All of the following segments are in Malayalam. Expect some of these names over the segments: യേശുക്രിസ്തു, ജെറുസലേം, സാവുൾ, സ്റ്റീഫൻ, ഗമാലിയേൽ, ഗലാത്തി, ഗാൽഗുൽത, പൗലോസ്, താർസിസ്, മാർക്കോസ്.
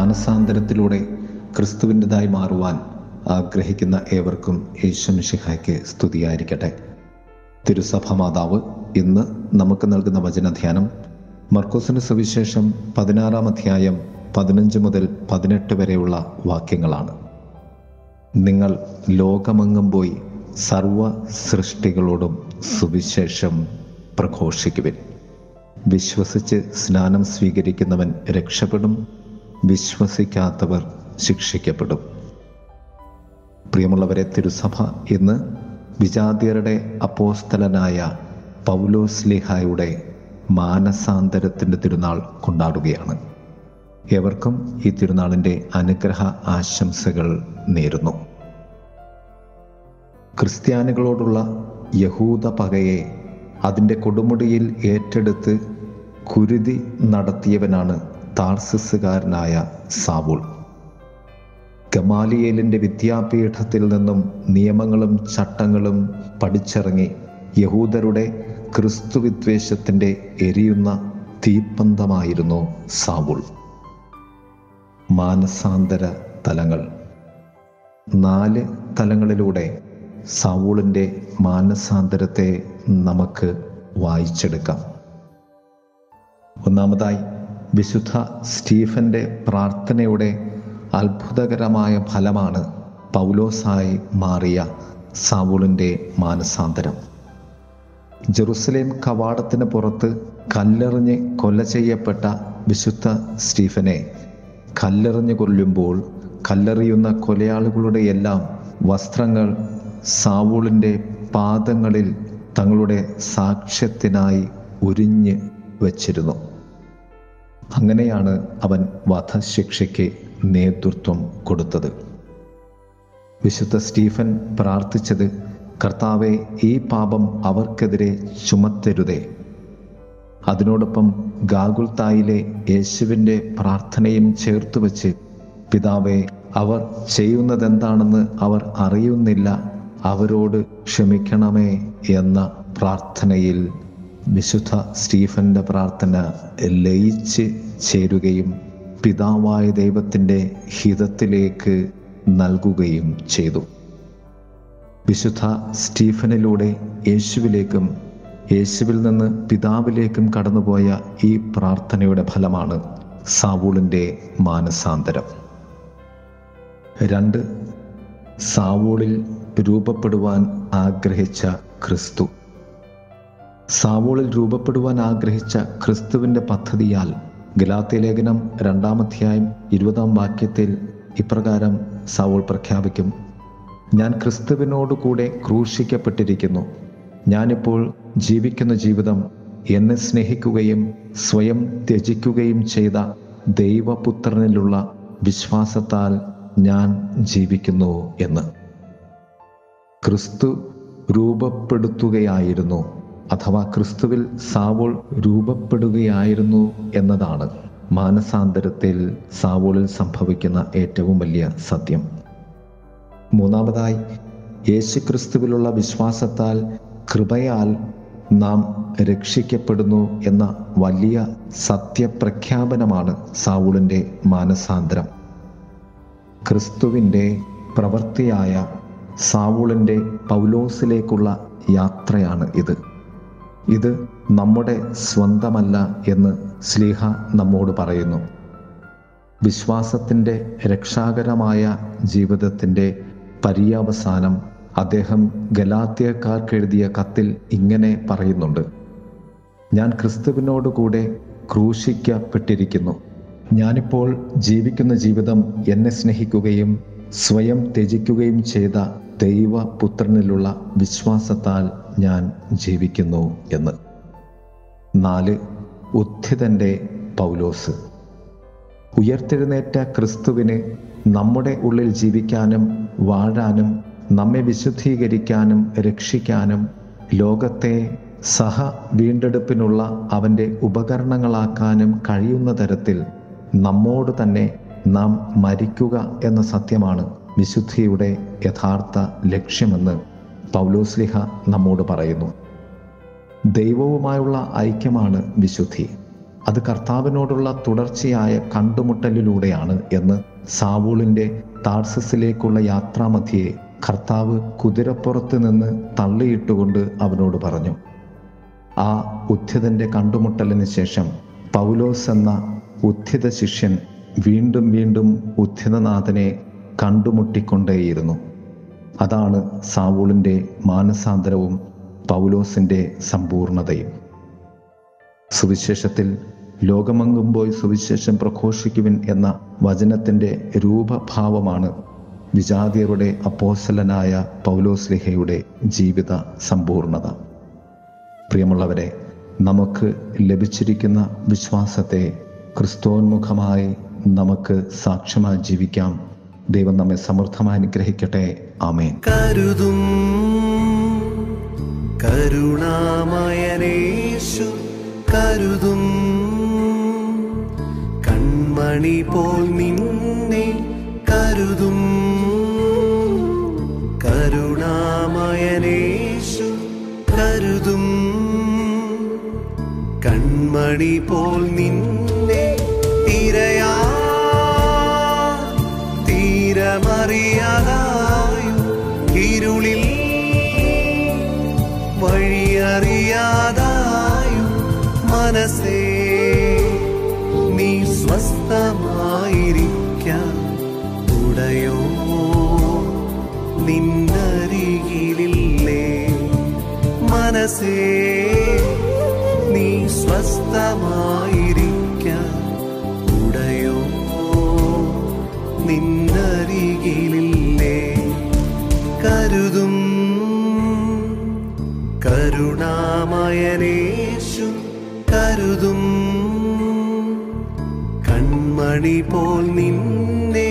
മാനസാന്തരത്തിലൂടെ ക്രിസ്തുവിൻ്റെതായി മാറുവാൻ ആഗ്രഹിക്കുന്ന ഏവർക്കും യേശുമിശിഹായ്ക്ക് സ്തുതിയായിരിക്കട്ടെ. തിരുസഭ മാതാവ് ഇന്ന് നമുക്ക് നൽകുന്ന വചനധ്യാനം മാർക്കോസിൻ്റെ സുവിശേഷം 16-15 വരെയുള്ള വാക്യങ്ങളാണ്. നിങ്ങൾ ലോകമെങ്ങും പോയി സർവ സൃഷ്ടികളോടും സുവിശേഷം പ്രഘോഷിക്കുവിൻ. വിശ്വസിച്ച് സ്നാനം സ്വീകരിക്കുന്നവൻ രക്ഷപ്പെടും, വിശ്വസിക്കാത്തവർ ശിക്ഷിക്കപ്പെടും. പ്രിയമുള്ളവരെ, തിരുസഭ ഇന്ന് വിജാതിയരുടെ അപ്പോസ്തലനായ പൗലോസ് ലേഹായുടെ മാനസാന്തരത്തിൻ്റെ തിരുനാൾ കൊണ്ടാടുകയാണ്. ഏവർക്കും ഈ തിരുനാളിൻ്റെ അനുഗ്രഹ ആശംസകൾ നേരുന്നു. ക്രിസ്ത്യാനികളോടുള്ള യഹൂദ പകയെ അതിൻ്റെ കൊടുമുടിയിൽ ഏറ്റെടുത്ത് കുരുതി നടത്തിയവനാണ് താർസിസുകാരനായ സാവുൾ. ഗമാലിയേലിൻ്റെ വിദ്യാപീഠത്തിൽ നിന്നും നിയമങ്ങളും ചട്ടങ്ങളും പഠിച്ചിറങ്ങി യഹൂദരുടെ ക്രിസ്തുവിദ്വേഷത്തിൻ്റെ എരിയുന്ന തീപ്പന്തമായിരുന്നു സാവുൾ. മാനസാന്തര തലങ്ങൾ. 4 തലങ്ങളിലൂടെ സാവുളിൻ്റെ മാനസാന്തരത്തെ നമുക്ക് വായിച്ചെടുക്കാം. ഒന്നാമതായി, വിശുദ്ധ സ്റ്റീഫൻ്റെ പ്രാർത്ഥനയുടെ അത്ഭുതകരമായ ഫലമാണ് പൗലോസായി മാറിയ സാവുളിൻ്റെ മാനസാന്തരം. ജെറുസലേം കവാടത്തിന് പുറത്ത് കല്ലെറിഞ്ഞ് കൊല ചെയ്യപ്പെട്ട വിശുദ്ധ സ്റ്റീഫനെ കല്ലെറിഞ്ഞ് കൊല്ലുമ്പോൾ കല്ലെറിയുന്ന കൊലയാളികളുടെ എല്ലാം വസ്ത്രങ്ങൾ സാവുളിൻ്റെ പാദങ്ങളിൽ തങ്ങളുടെ സാക്ഷ്യത്തിനായി ഉരിഞ്ഞ് വച്ചിരുന്നു. അങ്ങനെയാണ് അവൻ വധശിക്ഷയ്ക്ക് നേതൃത്വം കൊടുത്തത്. വിശുദ്ധ സ്റ്റീഫൻ പ്രാർത്ഥിച്ചത്, കർത്താവെ, ഈ പാപം അവർക്കെതിരെ ചുമത്തരുതേ. അതിനോടൊപ്പം ഗാൽഗുൽതയിലെ യേശുവിൻ്റെ പ്രാർത്ഥനയും ചേർത്ത് വച്ച്, പിതാവെ, അവർ ചെയ്യുന്നതെന്താണെന്ന് അവർ അറിയുന്നില്ല, അവരോട് ക്ഷമിക്കണമേ എന്ന പ്രാർത്ഥനയിൽ വിശുദ്ധ സ്റ്റീഫൻ്റെ പ്രാർത്ഥന ലയിച്ച് ചേരുകയും പിതാവായ ദൈവത്തിൻ്റെ ഹിതത്തിലേക്ക് നൽകുകയും ചെയ്തു. വിശുദ്ധ സ്റ്റീഫനിലൂടെ യേശുവിലേക്കും യേശുവിൽ നിന്ന് പിതാവിലേക്കും കടന്നുപോയ ഈ പ്രാർത്ഥനയുടെ ഫലമാണ് സാവുളിൻ്റെ മാനസാന്തരം. 2, സാവുളിൽ രൂപപ്പെടുവാൻ ആഗ്രഹിച്ച ക്രിസ്തു. സാവുളിൽ രൂപപ്പെടുവാൻ ആഗ്രഹിച്ച ക്രിസ്തുവിൻ്റെ പദ്ധതിയാൽ ഗലാത്തി ലേഖനം 2:20 ഇപ്രകാരം സാവുൾ പ്രഖ്യാപിക്കും: ഞാൻ ക്രിസ്തുവിനോടുകൂടെ ക്രൂശിക്കപ്പെട്ടിരിക്കുന്നു. ഞാനിപ്പോൾ ജീവിക്കുന്ന ജീവിതം എന്നെ സ്നേഹിക്കുകയും സ്വയം ത്യജിക്കുകയും ചെയ്ത ദൈവപുത്രനിലുള്ള വിശ്വാസത്താൽ ഞാൻ ജീവിക്കുന്നു എന്ന്. ക്രിസ്തു രൂപപ്പെടുത്തുകയായിരുന്നു, അഥവാ ക്രിസ്തുവിൽ സാവുൾ രൂപപ്പെടുകയായിരുന്നു എന്നതാണ് മാനസാന്തരത്തിൽ സാവുളിൽ സംഭവിക്കുന്ന ഏറ്റവും വലിയ സത്യം. 3, യേശുക്രിസ്തുവിലുള്ള വിശ്വാസത്താൽ കൃപയാൽ നാം രക്ഷിക്കപ്പെടുന്നു എന്ന വലിയ സത്യപ്രഖ്യാപനമാണ് സാവുളിൻ്റെ മാനസാന്തരം. ക്രിസ്തുവിൻ്റെ പ്രവൃത്തിയായ സാവുളിൻ്റെ പൗലോസിലേക്കുള്ള യാത്രയാണ് ഇത്. ഇത് നമ്മുടെ സ്വന്തമല്ല എന്ന് ശ്ലീഹ നമ്മോട് പറയുന്നു. വിശ്വാസത്തിൻ്റെ രക്ഷാകരമായ ജീവിതത്തിൻ്റെ പര്യവസാനം അദ്ദേഹം ഗലാത്യക്കാർക്കെഴുതിയ കത്തിൽ ഇങ്ങനെ പറയുന്നുണ്ട്: ഞാൻ ക്രിസ്തുവിനോടുകൂടെ ക്രൂശിക്കപ്പെട്ടിരിക്കുന്നു. ഞാനിപ്പോൾ ജീവിക്കുന്ന ജീവിതം എന്നെ സ്നേഹിക്കുകയും സ്വയം ത്യജിക്കുകയും ചെയ്ത ദൈവപുത്രനിലുള്ള വിശ്വാസത്താൽ ഞാൻ ജീവിക്കുന്നു എന്ന്. 4, ഉദ്ധിതൻ്റെ പൗലോസ്. ഉയർത്തെഴുന്നേറ്റ ക്രിസ്തുവിന് നമ്മുടെ ഉള്ളിൽ ജീവിക്കാനും വാഴാനും നമ്മെ വിശുദ്ധീകരിക്കാനും രക്ഷിക്കാനും ലോകത്തെ സഹ വീണ്ടെടുപ്പിനുള്ള അവൻ്റെ ഉപകരണങ്ങളാക്കാനും കഴിയുന്ന തരത്തിൽ നമ്മോട് തന്നെ നാം മരിക്കുക എന്ന സത്യമാണ് വിശുദ്ധിയുടെ യഥാർത്ഥ ലക്ഷ്യമെന്ന് പൗലോസ്ലിഹ നമ്മോട് പറയുന്നു. ദൈവവുമായുള്ള ഐക്യമാണ് വിശുദ്ധി. അത് കർത്താവിനോടുള്ള തുടർച്ചയായ കണ്ടുമുട്ടലിലൂടെയാണ് എന്ന് സാവൂളിൻ്റെ താർസിസിലേക്കുള്ള യാത്രാമധ്യയെ കർത്താവ് കുതിരപ്പുറത്ത് നിന്ന് തള്ളിയിട്ടുകൊണ്ട് അവനോട് പറഞ്ഞു. ആ ഉദ്ധിതൻ്റെ കണ്ടുമുട്ടലിന് ശേഷം പൗലോസ് എന്ന ഉദ്ധിത ശിഷ്യൻ വീണ്ടും വീണ്ടും ഉദ്ധിതനാഥനെ കണ്ടുമുട്ടിക്കൊണ്ടേയിരുന്നു. അതാണ് സാവൂളിൻ്റെ മാനസാന്തരവും പൗലോസിൻ്റെ സമ്പൂർണതയും. സുവിശേഷത്തിൽ ലോകമെങ്ങും പോയി സുവിശേഷം പ്രഘോഷിക്കുവിൻ എന്ന വചനത്തിൻ്റെ രൂപഭാവമാണ് വിജാതിയരുടെ അപ്പോസ്തലനായ പൗലോസ് ലേഹയുടെ ജീവിത സമ്പൂർണത. പ്രിയമുള്ളവരെ, നമുക്ക് ലഭിച്ചിരിക്കുന്ന വിശ്വാസത്തെ ക്രിസ്തോന്മുഖമായി നമുക്ക് സാക്ഷ്യമായി ജീവിക്കാം. ദൈവം നമ്മെ സമൃദ്ധമായി അനുഗ്രഹിക്കട്ടെ. ആമേൻ. കരുതും കരുണാമയനേശു, കരുതും കൺമണി പോൽ നിന്നെ, കരുതും കരുണാമയനേശു, കരുതും കൺമണി പോൽ നിന്നെ, തിരയാ തീരമറിയാതായും ഇരുളിൽ വഴിയറിയാതായും മനസ്സേ നീ സ്വസ്ഥമായിരിക്കാൻ ഉടയോ നിന്നരികിലില്ലേ. മനസ്സേ നീ സ്വസ്ഥമായിരിക്കാൻ ഉടയോ നിന്നരികിലില്ലേ. കരുതും കരുണാമയനേശു, കരുതും കൺമണി പോൽ നിന്നെ.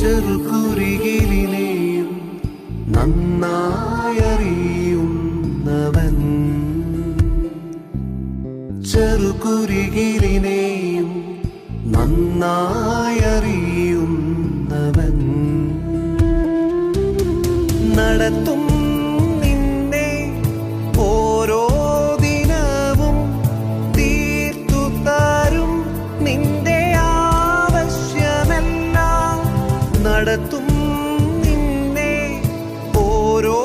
ചെറുകുരികിലിനെയും നന്നായറിയുന്നവൻ, ചെറുകുരികിലിനെയും നന്നായറിയുന്നവൻ നടത്തും നിന്നെ ഓരോ ദിനവും, തീർത്തു തരും നിന്റെ ആവശ്യമെല്ലാം, നടത്തും നിന്നെ ഓരോ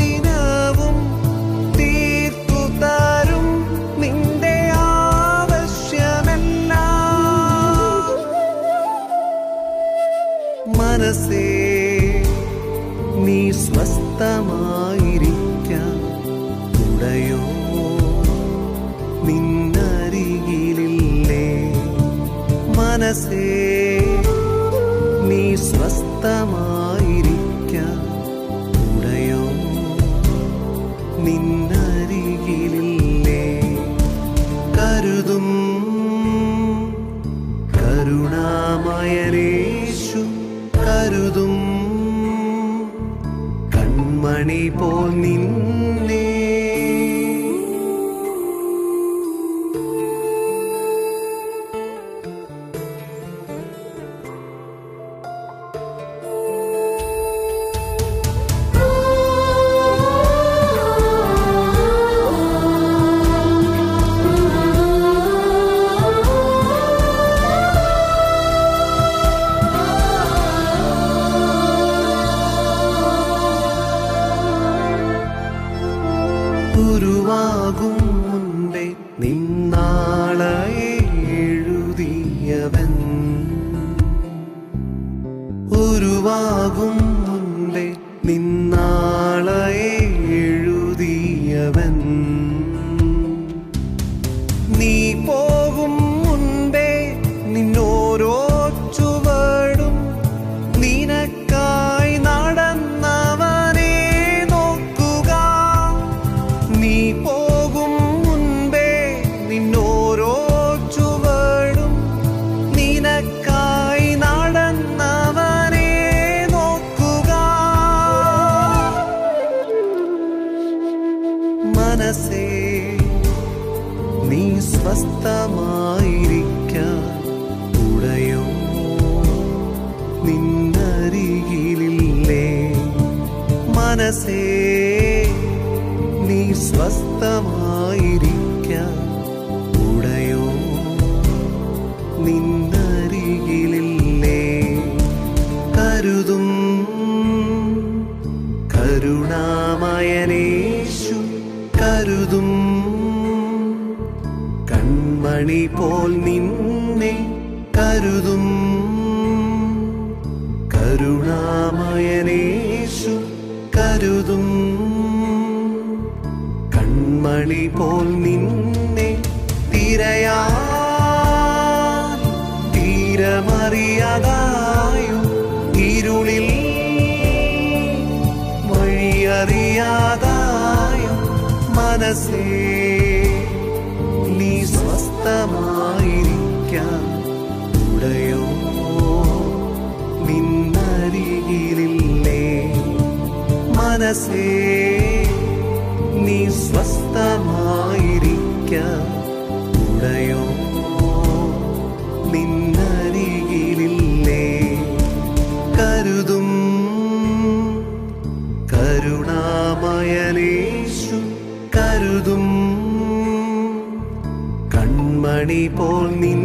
ദിനവും, തീർത്തു തരും നിന്റെ ആവശ്യമെല്ലാം. മനസ്സേ നീ സ്വസ്ഥമായിരിക്കാൻ ഉടയോ നിന്നരികിലില്ലേ. മനസ്സേ നീ സ്വസ്ഥമായിരിക്കാൻ ഉടയോ നിന്നരികിലില്ലേ. കരുതും കരുണാമയനേശു, കരുതും കൺമണി പോൽ നിന്നെ. ഗുരുവാകും മുൻപേ നിന്നാളെ എഴുതിയവൻ, ഗുരുവാകും മുൻപേ നിന്നാളെ എഴുതിയവൻ, നീ പോകും മുൻപേ നിന്നോരോ ചുവടും നിനക്കായി നടന്നവനെ നോക്കുക. നീ പോകും മുൻപേ നിന്നോരോ മനസ്സേ നീ സ്വസ്ഥമായിരിക്കാൻ ഉടയോ, നിന്നരികിലില്ലേ മനസ്സേ നീ സ്വസ്ഥമായിരിക്കാൻ ഉടയോ, നിന്നരികിലില്ലേ. കരുതും കരുണാമയനേശു കരുതും, കൺമണി പോൽ നിന്നെ കരുതും. കരുണാമയനേശു കരുതും, കൺമണി പോൽ നിന്നെ തിരയാൻ തീരമറിയാതായും ഇരുളിൽ വഴിയറിയാതായും മനസ്സേ നീ സ്വസ്ഥമായിരിക്കാൻ ഉടയോ, നിന്നരികിലില്ലേ മനസ്സേ നീ സ്വസ്ഥമായിരിക്കാൻ ഉടയോ, നിന്നരികിലില്ലേ. കരുതും കരുണാമയനേശു കരുതും, കൺമണി പോൽ നിൻ